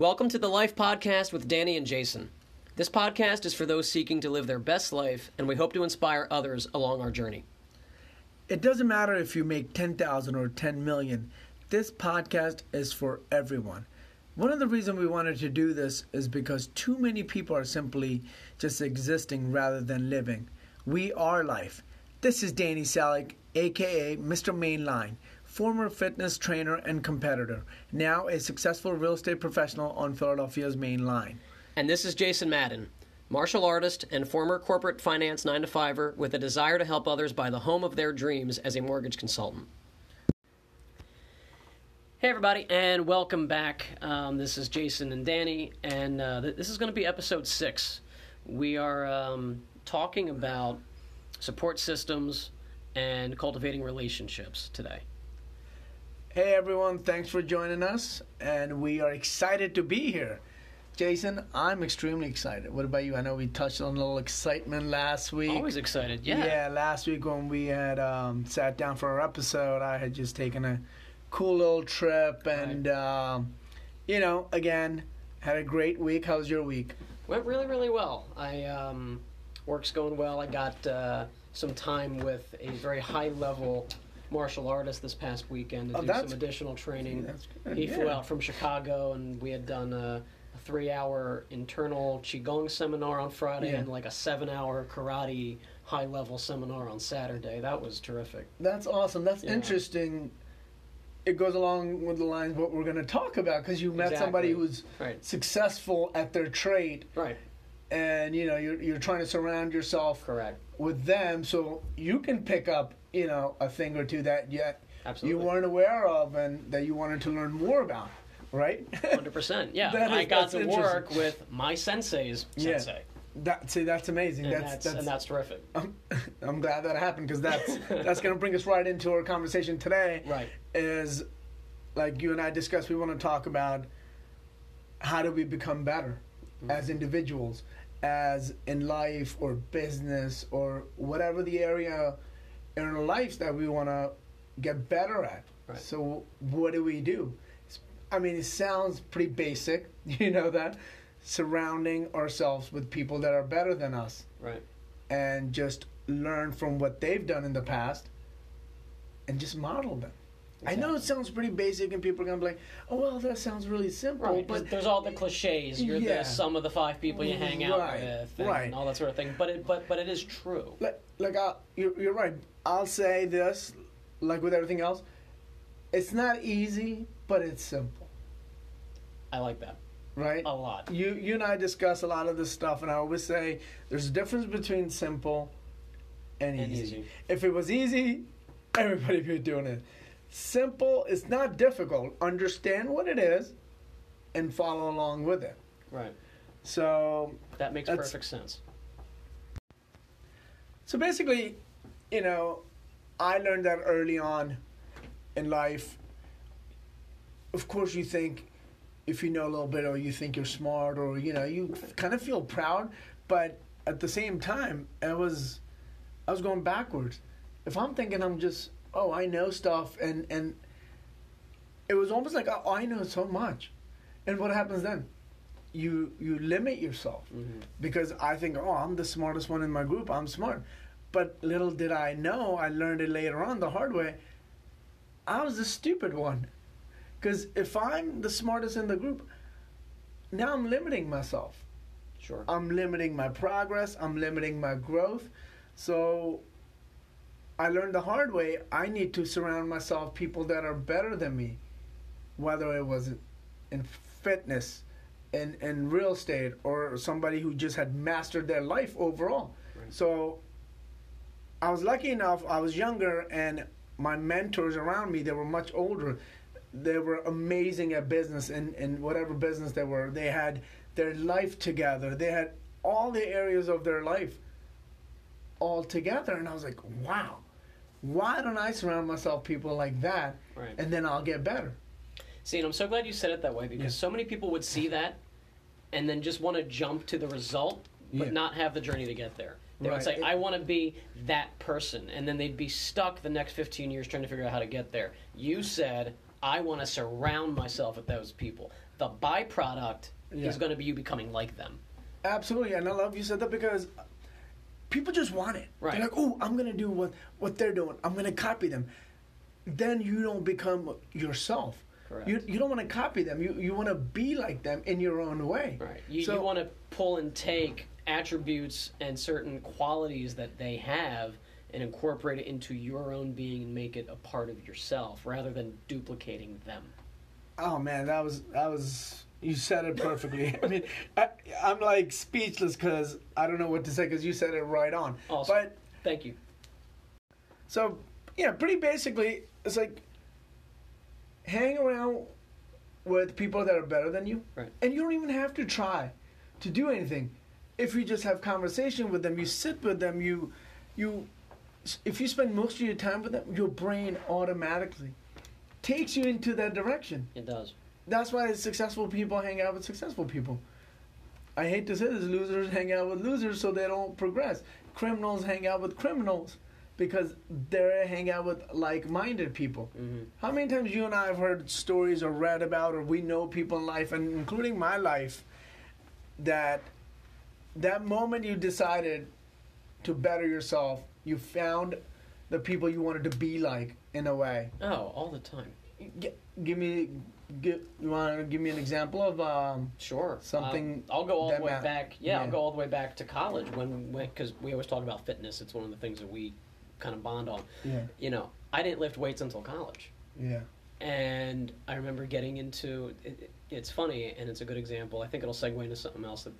Welcome to the Life Podcast with Danny and Jason. This podcast is for those seeking to live their best life, and we hope to inspire others along our journey. It doesn't matter if you make $10,000 or $10 million. This podcast is for everyone. One of the reasons we wanted to do this is because too many people are simply just existing rather than living. We are life. This is Danny Salik, a.k.a. Mr. Mainline, former fitness trainer and competitor, now a successful real estate professional on Philadelphia's Main Line. And this is Jason Madden, martial artist and former corporate finance 9-to-5er with a desire to help others buy the home of their dreams as a mortgage consultant. Hey everybody, and welcome back. This is Jason and Danny, and this is going to be episode 6. We are talking about support systems and cultivating relationships today. Hey everyone, thanks for joining us, and we are excited to be here. Jason, I'm extremely excited. What about you? I know we touched on a little excitement last week. Always excited, yeah. Yeah, last week when we had sat down for our episode, I had just taken a cool little trip and, again, had a great week. How was your week? Went really, really well. Work's going well. I got some time with a very high-level martial artist this past weekend to do some additional training. He flew out from Chicago, and we had done a 3-hour internal Qigong seminar on Friday and like a 7-hour karate high-level seminar on Saturday. That was terrific. That's awesome. That's interesting. It goes along with the lines of what we're going to talk about, because you met somebody who's successful at their trade, right? And you're trying to surround yourself with them, so you can pick up a thing or two that you weren't aware of and that you wanted to learn more about, right? 100%. Yeah, I got to work with my sensei's sensei. Yeah. That's amazing. And that's terrific. I'm glad that happened, because that's going to bring us right into our conversation today. Right. Is, like you and I discussed, we want to talk about how do we become better as individuals, as in life or business or whatever the area in our lives that we want to get better at. Right. So what do? I mean, it sounds pretty basic, that. Surrounding ourselves with people that are better than us, right? And just learn from what they've done in the past and just model them. Exactly. I know it sounds pretty basic, and people are going to be like, oh, well, that sounds really simple. Right. But there's all the cliches. You're the sum of the 5 people you hang out with and all that sort of thing. But it is true. Like you're right. I'll say this, like with everything else, it's not easy, but it's simple. I like that. Right? A lot. You and I discuss a lot of this stuff, and I always say there's a difference between simple and easy. If it was easy, everybody would be doing it. Simple is not difficult. Understand what it is and follow along with it. Right. So that makes perfect sense. So basically, I learned that early on in life. Of course, you think, if you know a little bit, or you think you're smart, or you kind of feel proud, but at the same time, I was going backwards. If I'm thinking I'm just I know stuff, and it was almost like I know so much, and what happens then? You limit yourself because I think I'm the smartest one in my group. I'm smart, but little did I know, I learned it later on the hard way. I was the stupid one. Because if I'm the smartest in the group, now I'm limiting myself. Sure. I'm limiting my progress. I'm limiting my growth. So I learned the hard way. I need to surround myself with people that are better than me, whether it was in fitness, in real estate, or somebody who just had mastered their life overall. Right. So I was lucky enough. I was younger, and my mentors around me, they were much older. They were amazing at business, and whatever business they were. They had their life together. They had all the areas of their life all together. And I was like, wow, why don't I surround myself with people like that, and then I'll get better? See, and I'm so glad you said it that way, because so many people would see that and then just want to jump to the result but not have the journey to get there. They would say, I want to be that person. And then they'd be stuck the next 15 years trying to figure out how to get there. You said, I want to surround myself with those people. The byproduct is going to be you becoming like them. Absolutely, and I love you said that because people just want it. Right. They're like, oh, I'm going to do what they're doing. I'm going to copy them. Then you don't become yourself. Correct. You don't want to copy them. You want to be like them in your own way. Right. You want to pull and take attributes and certain qualities that they have and incorporate it into your own being and make it a part of yourself rather than duplicating them. Oh man, that was you said it perfectly. I mean, I'm like speechless because I don't know what to say because you said it right on. Awesome. But thank you. So yeah, pretty basically, it's like hang around with people that are better than you, right. And you don't even have to try to do anything. If you just have conversation with them, you sit with them, if you spend most of your time with them, your brain automatically takes you into that direction. It does. That's why successful people hang out with successful people. I hate to say this, losers hang out with losers so they don't progress. Criminals hang out with criminals because they hang out with like-minded people. Mm-hmm. How many times you and I have heard stories or read about or we know people in life, and including my life, that moment you decided to better yourself, you found the people you wanted to be like in a way. Oh, all the time. You want to give me an example of sure something? I'll go all the way back. Yeah, I'll go all the way back to college when because we always talk about fitness. It's one of the things that we kind of bond on. Yeah. You know, I didn't lift weights until college. Yeah. And I remember getting into it. It's funny, and it's a good example. I think it'll segue into something else that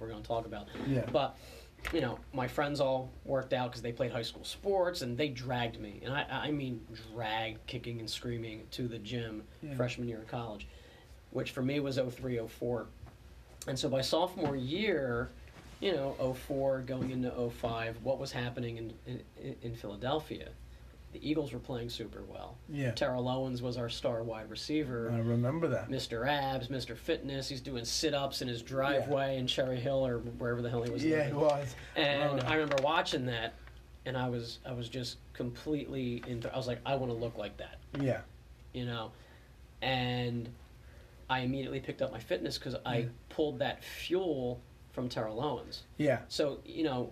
we're going to talk about. Yeah. But, you know, my friends all worked out because they played high school sports, and they dragged me. And I mean dragged, kicking and screaming, to the gym freshman year of college, which for me was 03, 04. And so by sophomore year, you know, 04 going into 05, what was happening in Philadelphia? The Eagles were playing super well. Yeah. Terrell Owens was our star wide receiver. I remember that. Mr. Abs, Mr. Fitness. He's doing sit-ups in his driveway in Cherry Hill or wherever the hell he was. Yeah, he was. And I remember watching that, and I was just completely into. I was like, I want to look like that. Yeah. You know, and I immediately picked up my fitness because I pulled that fuel from Terrell Owens. Yeah. So you know.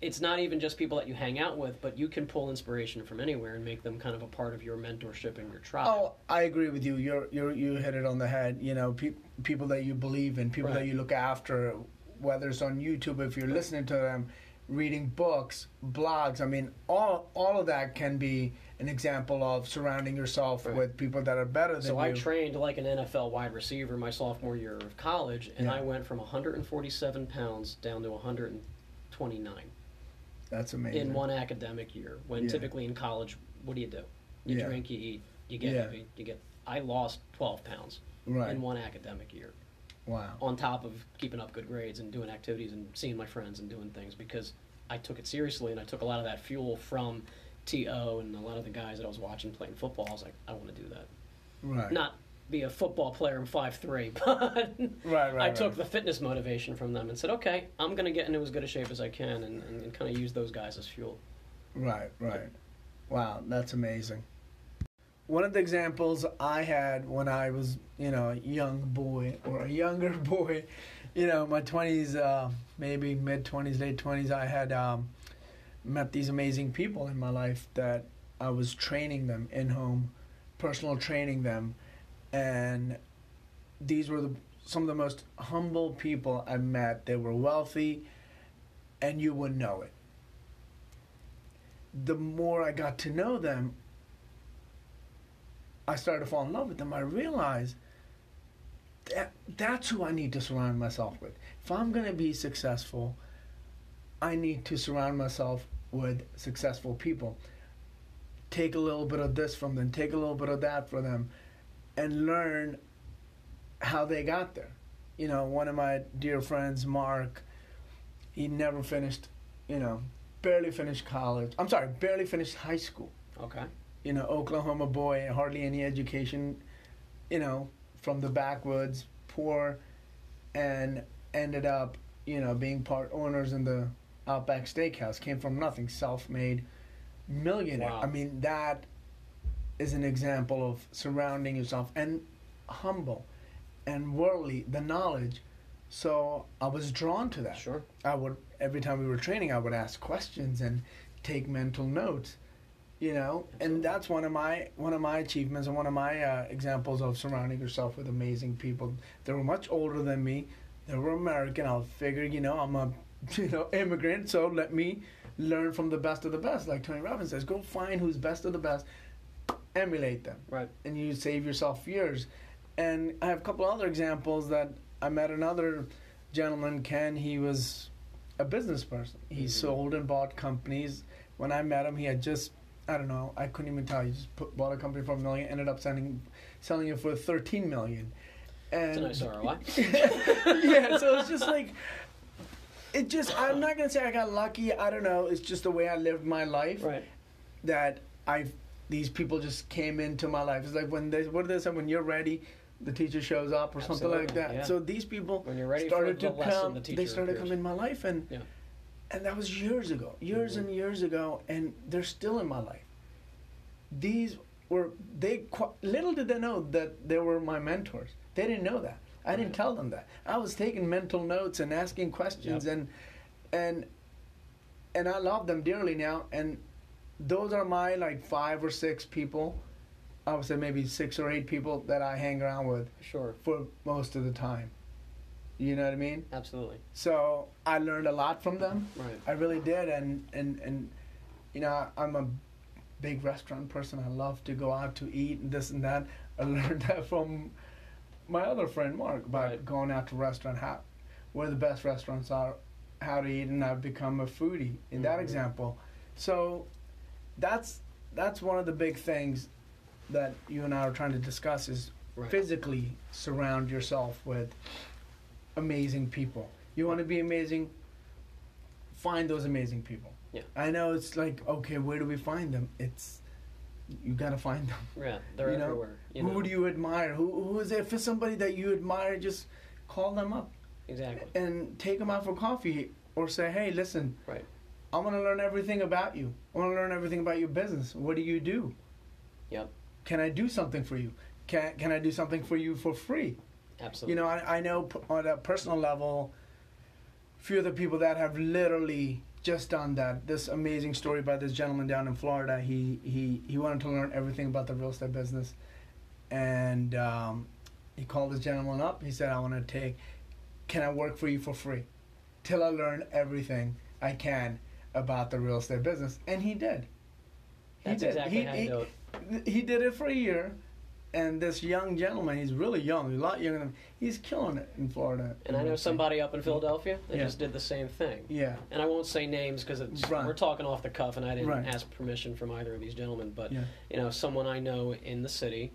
It's not even just people that you hang out with, but you can pull inspiration from anywhere and make them kind of a part of your mentorship and your tribe. Oh, I agree with you. You hit it on the head. You know, people that you believe in, people that you look after, whether it's on YouTube, if you're listening to them, reading books, blogs. I mean, all of that can be an example of surrounding yourself with people that are better than you. So I trained like an NFL wide receiver my sophomore year of college, and I went from 147 pounds down to 129. That's amazing. In one academic year, when typically in college, what do? You drink, you eat, you get heavy, you get... I lost 12 pounds in one academic year. Wow. On top of keeping up good grades and doing activities and seeing my friends and doing things, because I took it seriously and I took a lot of that fuel from T.O. and a lot of the guys that I was watching playing football. I was like, I want to do that. Right. Not be a football player in 5'3", but I took the fitness motivation from them and said, okay, I'm going to get into as good a shape as I can and kind of use those guys as fuel. Right. Wow, that's amazing. One of the examples I had when I was, you know, a younger boy, you know, my 20s, maybe mid-20s, late 20s, I had met these amazing people in my life that I was training them in-home, personal training them. And these were some of the most humble people I met. They were wealthy, and you wouldn't know it. The more I got to know them, I started to fall in love with them. I realized that's who I need to surround myself with. If I'm going to be successful, I need to surround myself with successful people. Take a little bit of this from them. Take a little bit of that from them. And learn how they got there. You know, one of my dear friends, Mark, he never finished, you know, barely finished college. I'm sorry, barely finished high school. Okay. You know, Oklahoma boy, hardly any education, you know, from the backwoods, poor, and ended up, you know, being part owners in the Outback Steakhouse. Came from nothing, self-made millionaire. Wow. I mean, that is an example of surrounding yourself, and humble and worldly, the knowledge. So I was drawn to that. Sure. I would, every time we were training, I would ask questions and take mental notes, you know. And that's one of my achievements, and one of my examples of surrounding yourself with amazing people. They were much older than me. They were American. I figured, you know, I'm a immigrant, so let me learn from the best of the best. Like Tony Robbins says, go find who's best of the best, emulate them. Right. And you save yourself years. And I have a couple other examples that I met another gentleman, Ken. He was a business person. He sold and bought companies. When I met him, he had just, I don't know, I couldn't even tell. He just bought a company for $1 million, ended up selling it for $13 million. And it's a nice ROI. Yeah, so it's just like, it just, I'm not going to say I got lucky. I don't know. It's just the way I lived my life. Right. That these people just came into my life. It's like when you're ready, the teacher shows up or something like that. Yeah. So these people started to come. They started to come in my life, and that was years ago, and years ago, and they're still in my life. Little did they know that they were my mentors. They didn't know that. I didn't tell them that. I was taking mental notes and asking questions, and I love them dearly now. And those are my like 5 or 6 people. I would say maybe 6 or 8 people that I hang around with for most of the time. You know what I mean? Absolutely. So I learned a lot from them. Right. I really did. And you know, I'm a big restaurant person. I love to go out to eat and this and that. I learned that from my other friend, Mark, about going out to a restaurant, where the best restaurants are, how to eat, and I've become a foodie in that example. So that's one of the big things that you and I are trying to discuss is physically surround yourself with amazing people. You want to be amazing? Find those amazing people. Yeah. I know it's like, okay, where do we find them? It's, you got to find them. Yeah, they're everywhere. You know? Who do you admire? Who is there? If it's somebody that you admire, just call them up. Exactly. And take them out for coffee or say, hey, listen, I want to learn everything about you. I want to learn everything about your business. What do you do? Yep. Can I do something for you? Can I do something for you for free? Absolutely. You know, I know on a personal level, few of the people that have literally just done that. This amazing story by this gentleman down in Florida. He wanted to learn everything about the real estate business, and he called this gentleman up. He said, can I work for you for free? Till I learn everything I can about the real estate business. And he did. He did it for a year, and this young gentleman, he's really young, a lot younger than me, he's killing it in Florida. And I know somebody up in Philadelphia that just did the same thing. Yeah. And I won't say names because we're talking off the cuff, and I didn't ask permission from either of these gentlemen. But, you know, someone I know in the city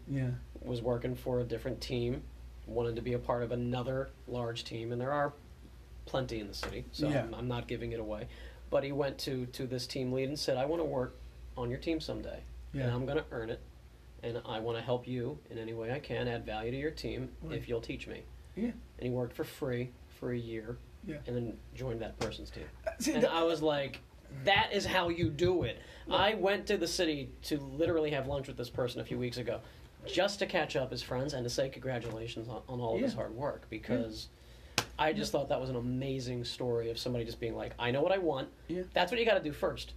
was working for a different team, wanted to be a part of another large team, and there are plenty in the city, so I'm not giving it away. But he went to this team lead and said, I want to work on your team someday. Yeah. And I'm going to earn it, and I want to help you in any way I can, add value to your team if you'll teach me. Yeah. And he worked for free for a year, and then joined that person's team. I was like, that is how you do it. Yeah. I went to the city to literally have lunch with this person a few weeks ago just to catch up as friends and to say congratulations on all of his hard work, because I just thought that was an amazing story of somebody just being like, I know what I want. Yeah. That's what you got to do first.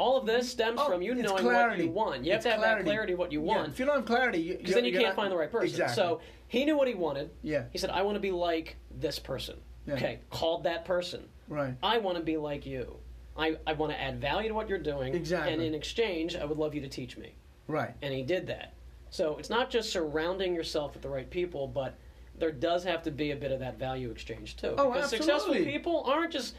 All of this stems from you knowing what you want. You have to have that clarity of what you want. Yeah. If you don't have clarity, because then you can't find the right person. Exactly. So he knew what he wanted. Yeah. He said, I want to be like this person. Yeah. Okay, called that person. Right. I want to be like you. I want to add value to what you're doing. Exactly. And in exchange, I would love you to teach me. Right. And he did that. So it's not just surrounding yourself with the right people, but there does have to be a bit of that value exchange too. Oh, because absolutely. Successful people aren't just...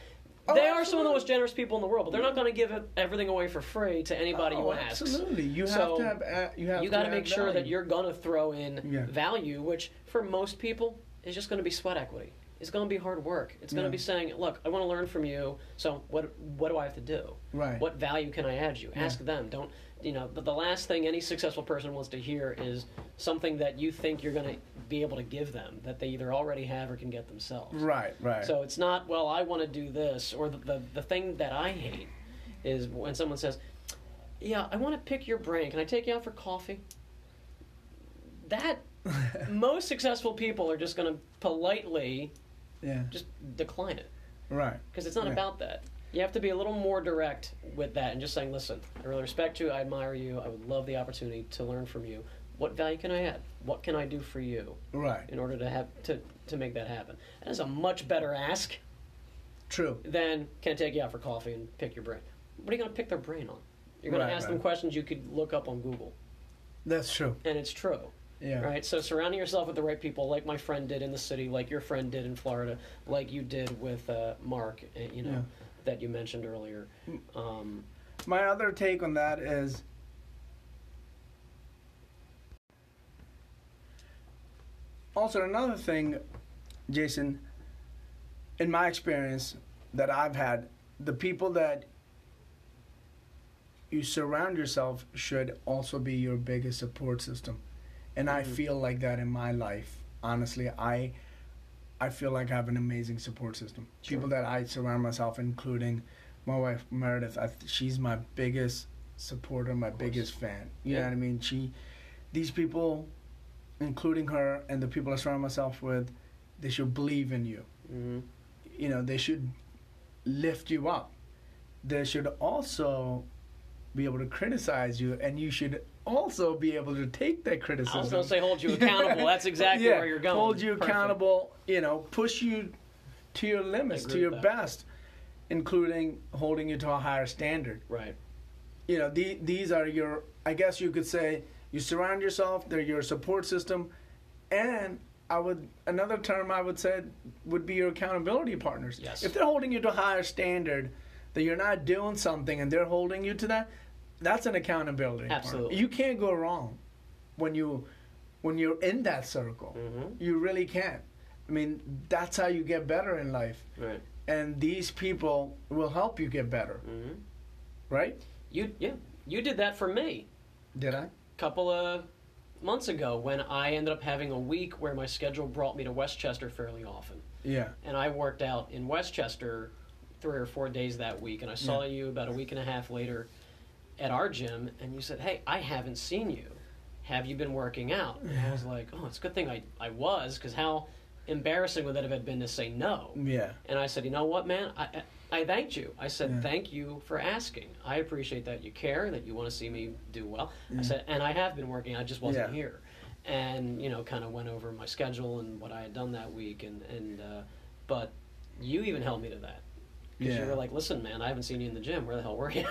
They are some of the most generous people in the world, but they're not going to give everything away for free to anybody who asks. Absolutely, you got to make sure that you're going to throw in value, which for most people is just going to be sweat equity. It's going to be hard work. It's going to be saying, "Look, I want to learn from you. So what do I have to do? Right. What value can I add you? Ask them. Don't the last thing any successful person wants to hear is something that you think you're going to be able to give them that they either already have or can get themselves. Right. So it's not, well, I want to do this, or the thing that I hate is when someone says, yeah, I want to pick your brain. Can I take you out for coffee? That most successful people are just going to politely just decline it. Right. Because it's not about that. You have to be a little more direct with that and just saying, listen, I really respect you. I admire you. I would love the opportunity to learn from you. What value can I add? What can I do for you? Right. In order to have to make that happen. That is a much better ask. True. Than can I take you out for coffee and pick your brain? What are you going to pick their brain on? You're going to ask them questions you could look up on Google. That's true. And it's true. Yeah. Right? So surrounding yourself with the right people, like my friend did in the city, like your friend did in Florida, like you did with Mark, you know, that you mentioned earlier. My other take on that is also another thing, Jason, in my experience that I've had, the people that you surround yourself should also be your biggest support system. And I feel like that in my life. Honestly, I feel like I have an amazing support system. Sure. People that I surround myself, including my wife, Meredith, she's my biggest supporter, my biggest fan. You know what I mean? These people, including her and the people I surround myself with, they should believe in you. Mm-hmm. You know, they should lift you up. They should also be able to criticize you, and you should also be able to take that criticism. I was going to say hold you accountable. That's exactly where you're going. Hold you accountable, you know, push you to your limits, to your best, including holding you to a higher standard. Right. You know, these are your, I guess you could say, you surround yourself, they're your support system, and another term I would say would be your accountability partners. Yes. If they're holding you to a higher standard, that you're not doing something and they're holding you to that, that's an accountability. Absolutely. Partner. You can't go wrong when you're in that circle. Mm-hmm. You really can't. I mean, that's how you get better in life. Right. And these people will help you get better. Mm-hmm. Right? You did that for me. Did I? Couple of months ago when I ended up having a week where my schedule brought me to Westchester fairly often. Yeah. And I worked out in Westchester 3 or 4 days that week, and I saw you about a week and a half later at our gym, and you said, hey, I haven't seen you. Have you been working out? And I was like, oh, it's a good thing I was, because how embarrassing would that have been to say no? Yeah. And I said, you know what, man? I thanked you. I said, thank you for asking. I appreciate that you care and that you want to see me do well. Yeah. I said, and I have been working. I just wasn't here. And, you know, kind of went over my schedule and what I had done that week. But you even held me to that. Because you were like, listen, man, I haven't seen you in the gym. Where the hell were you?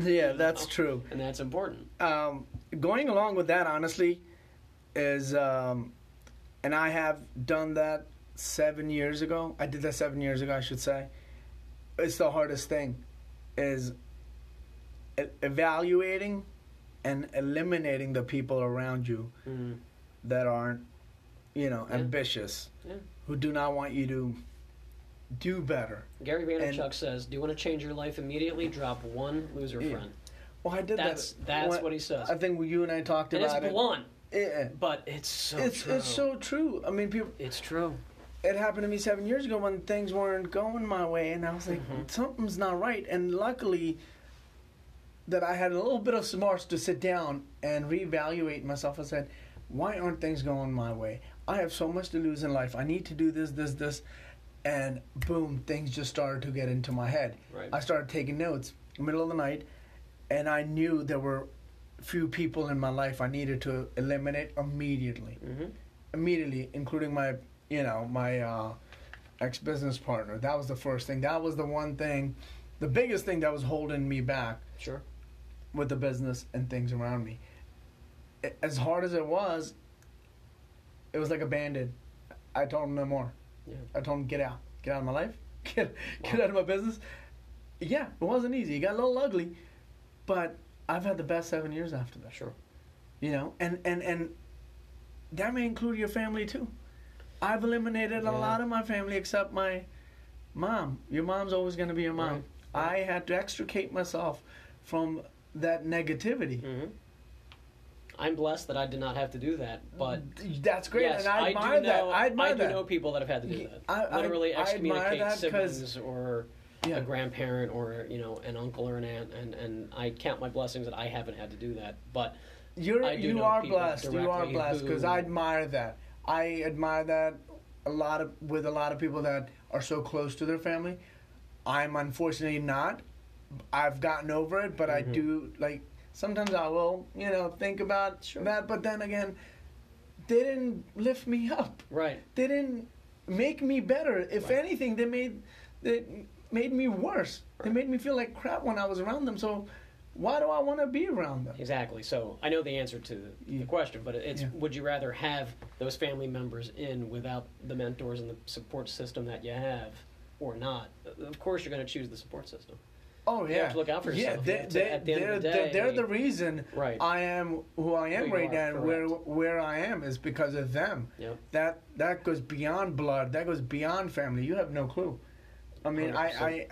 Yeah, that's true. And that's important. Going along with that, honestly, is, and I have done that 7 years ago. I did that 7 years ago, I should say. It's the hardest thing, is evaluating and eliminating the people around you that aren't, you know, ambitious, who do not want you to do better. Gary Vaynerchuk says, do you want to change your life immediately? Drop one loser friend. Well, I did that. That's what he says. I think you and I talked about it. It's blunt, but it's so true. It's so true. I mean, people... It's true. It happened to me 7 years ago when things weren't going my way, and I was like, something's not right. And luckily that I had a little bit of smarts to sit down and reevaluate myself and said, why aren't things going my way? I have so much to lose in life. I need to do this, this, this. And boom, things just started to get into my head. Right. I started taking notes in the middle of the night, and I knew there were few people in my life I needed to eliminate immediately. Mm-hmm. Immediately, including my ex-business partner. That was the first thing. That was the one thing, the biggest thing that was holding me back. Sure. With the business and things around me. As hard as it was like a band-aid. I told him no more. Yeah. I told him, get out of my life, get out of my business. Yeah, it wasn't easy. It got a little ugly, but I've had the best 7 years after that. Sure. You know, and that may include your family too. I've eliminated a lot of my family except my mom. Your mom's always going to be your mom. Right. Right. I had to extricate myself from that negativity. Mm-hmm. I'm blessed that I did not have to do that, but... That's great, yes, and I admire that. I do know people that have had to do that. Literally excommunicate siblings or a grandparent or, you know, an uncle or an aunt, and I count my blessings that I haven't had to do that. But you are blessed because I admire that. I admire that with a lot of people that are so close to their family. I'm unfortunately not. I've gotten over it, but I do, like, sometimes I will, you know, think about that. But then again, they didn't lift me up. Right. They didn't make me better. If anything, they made me worse. Right. They made me feel like crap when I was around them. So why do I want to be around them? Exactly. So I know the answer to the question, but it's would you rather have those family members in without the mentors and the support system that you have or not? Of course, you're going to choose the support system. Oh, yeah. You have to look out for yourself. Yeah, they're the reason I am who I am right now. And where I am is because of them. Yep. That goes beyond blood. That goes beyond family. You have no clue. I mean, 100%.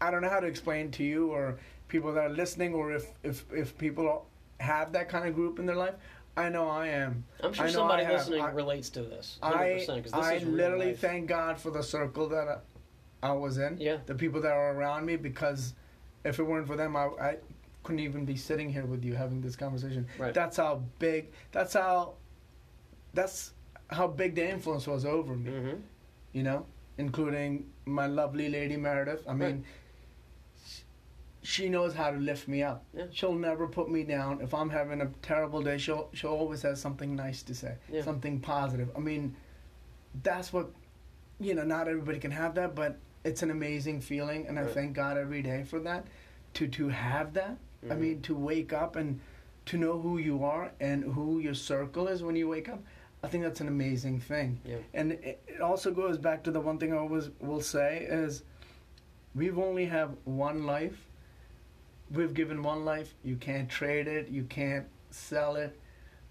I don't know how to explain to you or people that are listening, or if people have that kind of group in their life. I know I am. I'm sure somebody listening relates to this. 100%, 'cause this is real life. Thank God for the circle that I was in, the people that are around me, because if it weren't for them, I couldn't even be sitting here with you having this conversation. Right. That's how big the influence was over me, you know, including my lovely lady Meredith. I mean, she knows how to lift me up. Yeah. She'll never put me down. If I'm having a terrible day, she'll always have something nice to say, something positive. I mean, that's what, you know, not everybody can have that, but it's an amazing feeling, and I thank God every day for that, to have that. I mean, to wake up and to know who you are and who your circle is when you wake up, I think that's an amazing thing. Yeah. And it also goes back to the one thing I always will say is, we've only have one life. We've given one life. You can't trade it. You can't sell it.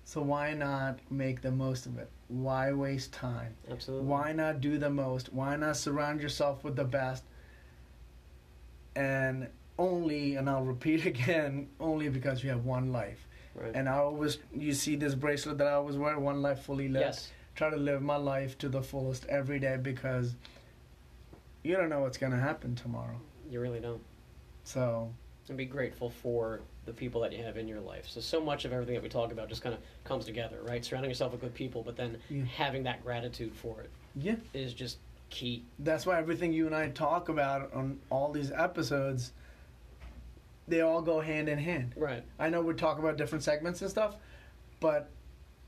So why not make the most of it? Why waste time? Absolutely. Why not do the most? Why not surround yourself with the best? And I'll repeat again, only because you have one life. Right. And you see this bracelet that I always wear, one life fully lived. Yes. Try to live my life to the fullest every day, because you don't know what's going to happen tomorrow. You really don't. So, and be grateful for the people that you have in your life. So much of everything that we talk about just kind of comes together, right? Surrounding yourself with good people, but then having that gratitude for it is just key. That's why everything you and I talk about on all these episodes, they all go hand in hand. Right. I know we talk about different segments and stuff, but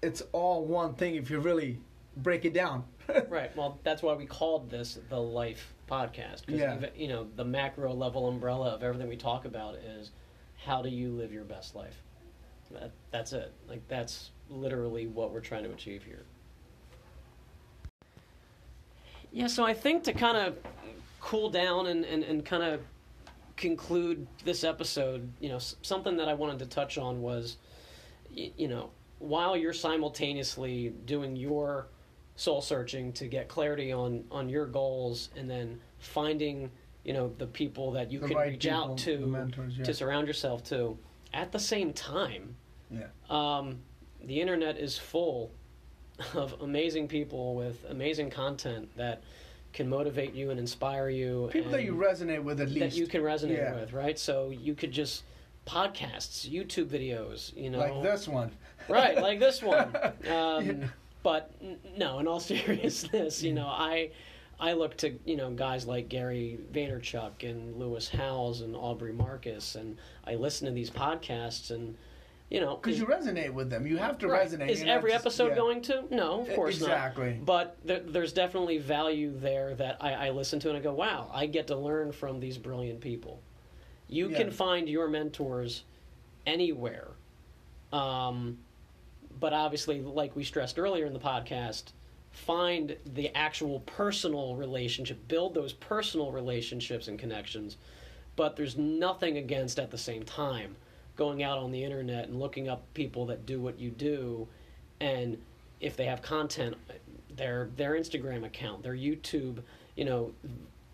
it's all one thing if you really break it down. Right. Well, that's why we called this the Life Podcast, because you know, the macro level umbrella of everything we talk about is, how do you live your best life? That's it. Like, that's literally what we're trying to achieve here. Yeah, so I think to kind of cool down and kind of conclude this episode, you know, something that I wanted to touch on was, you know, while you're simultaneously doing your soul searching to get clarity on your goals, and then finding, you know, the people that you can reach out to, mentors, to surround yourself to. At the same time, the internet is full of amazing people with amazing content that can motivate you and inspire you. People that you resonate with, at least. That you can resonate with, right? So you could just, podcasts, YouTube videos, you know. Like this one. Right, like this one. But no, in all seriousness, you know, I look to, you know, guys like Gary Vaynerchuk and Lewis Howes and Aubrey Marcus, and I listen to these podcasts, and, you know, because you resonate with them, you have to resonate. Is every episode going to? No, of course not. Exactly. But there's definitely value there that I listen to and I go, wow, I get to learn from these brilliant people. You can find your mentors anywhere. But obviously, like we stressed earlier in the podcast, find the actual personal relationship, build those personal relationships and connections. But there's nothing against, at the same time, going out on the internet and looking up people that do what you do, and if they have content, their Instagram account, their YouTube, you know,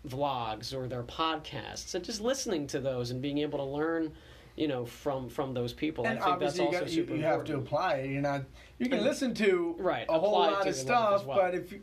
vlogs, or their podcasts, and just listening to those and being able to learn, you know, from those people. And I think that's also super important. You have to apply it. You can listen to a whole lot of stuff, well, but if you,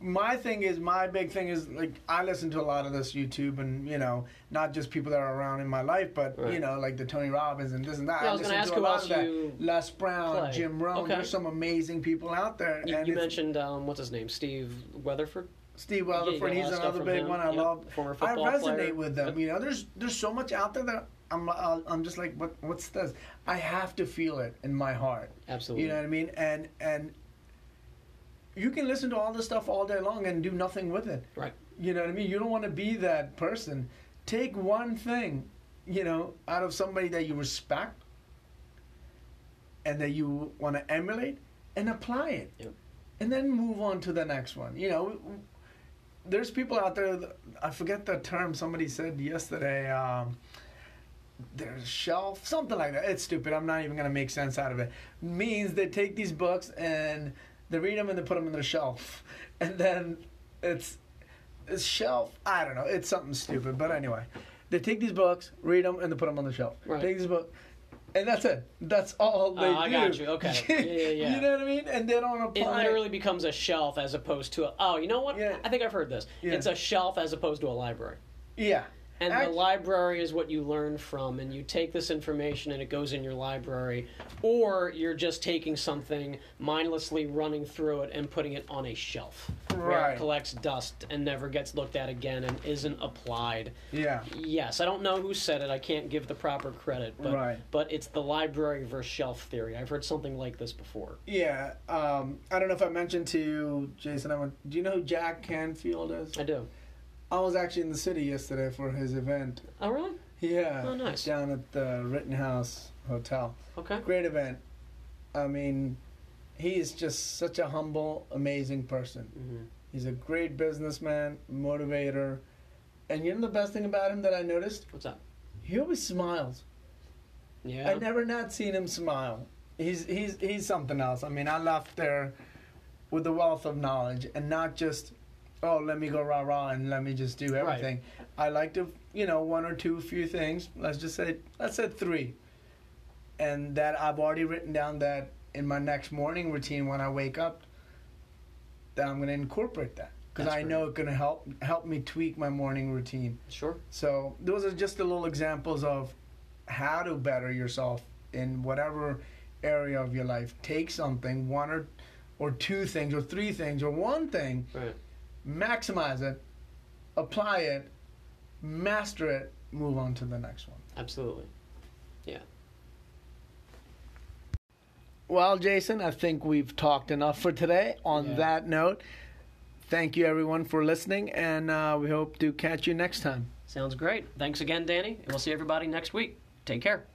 my thing is, my big thing is, like, I listen to a lot of this YouTube and, you know, not just people that are around in my life, but, you know, like the Tony Robbins and this and that. Yeah, I was going to ask who else you Les Brown, play. Jim Rohn, there's some amazing people out there. And you mentioned, what's his name, Steve Weatherford? Steve Weatherford, he's another big one I love. Former football player. I resonate with them, you know. There's so much out there that I'm just like, what's this? I have to feel it in my heart. Absolutely. You know what I mean? And you can listen to all this stuff all day long and do nothing with it. Right. You know what I mean? You don't want to be that person. Take one thing, you know, out of somebody that you respect and that you want to emulate and apply it. Yep. And then move on to the next one. You know, there's people out there, I forget the term somebody said yesterday, there's a shelf, something like that. It's stupid. I'm not even going to make sense out of it. Means they take these books and they read them and they put them on their shelf. And then it's shelf, I don't know, it's something stupid. But anyway, they take these books, read them, and they put them on the shelf. Right. Take these books. And that's it. That's all they do. I got you. Okay. Yeah. You know what I mean? And they don't apply. It literally becomes a shelf as opposed to a... Oh, you know what? Yeah. I think I've heard this. Yeah. It's a shelf as opposed to a library. Yeah. And the library is what you learn from, and you take this information and it goes in your library, or you're just taking something, mindlessly running through it and putting it on a shelf. Right. Where it collects dust and never gets looked at again and isn't applied. Yeah. Yes, I don't know who said it. I can't give the proper credit. But, right. But it's the library versus shelf theory. I've heard something like this before. Yeah. I don't know if I mentioned to Jason, do you know who Jack Canfield is? I do. I was actually in the city yesterday for his event. Oh, really? Yeah. Oh, nice. Down at the Rittenhouse Hotel. Okay. Great event. I mean, he is just such a humble, amazing person. Mm-hmm. He's a great businessman, motivator. And you know the best thing about him that I noticed? What's that? He always smiles. Yeah. I've never not seen him smile. He's something else. I mean, I left there with a wealth of knowledge and not just... oh, let me go rah-rah and let me just do everything. Right. I like to, you know, one or two, few things. Let's say three. And that I've already written down that in my next morning routine when I wake up, that I'm going to incorporate that. Because I know it's going to help me tweak my morning routine. Sure. So those are just the little examples of how to better yourself in whatever area of your life. Take something, one or two things or three things or one thing. Right. Maximize it, apply it, master it, move on to the next one. Absolutely. Yeah. Well, Jason, I think we've talked enough for today. On that note, thank you everyone for listening, and we hope to catch you next time. Sounds great. Thanks again, Danny, and we'll see everybody next week. Take care.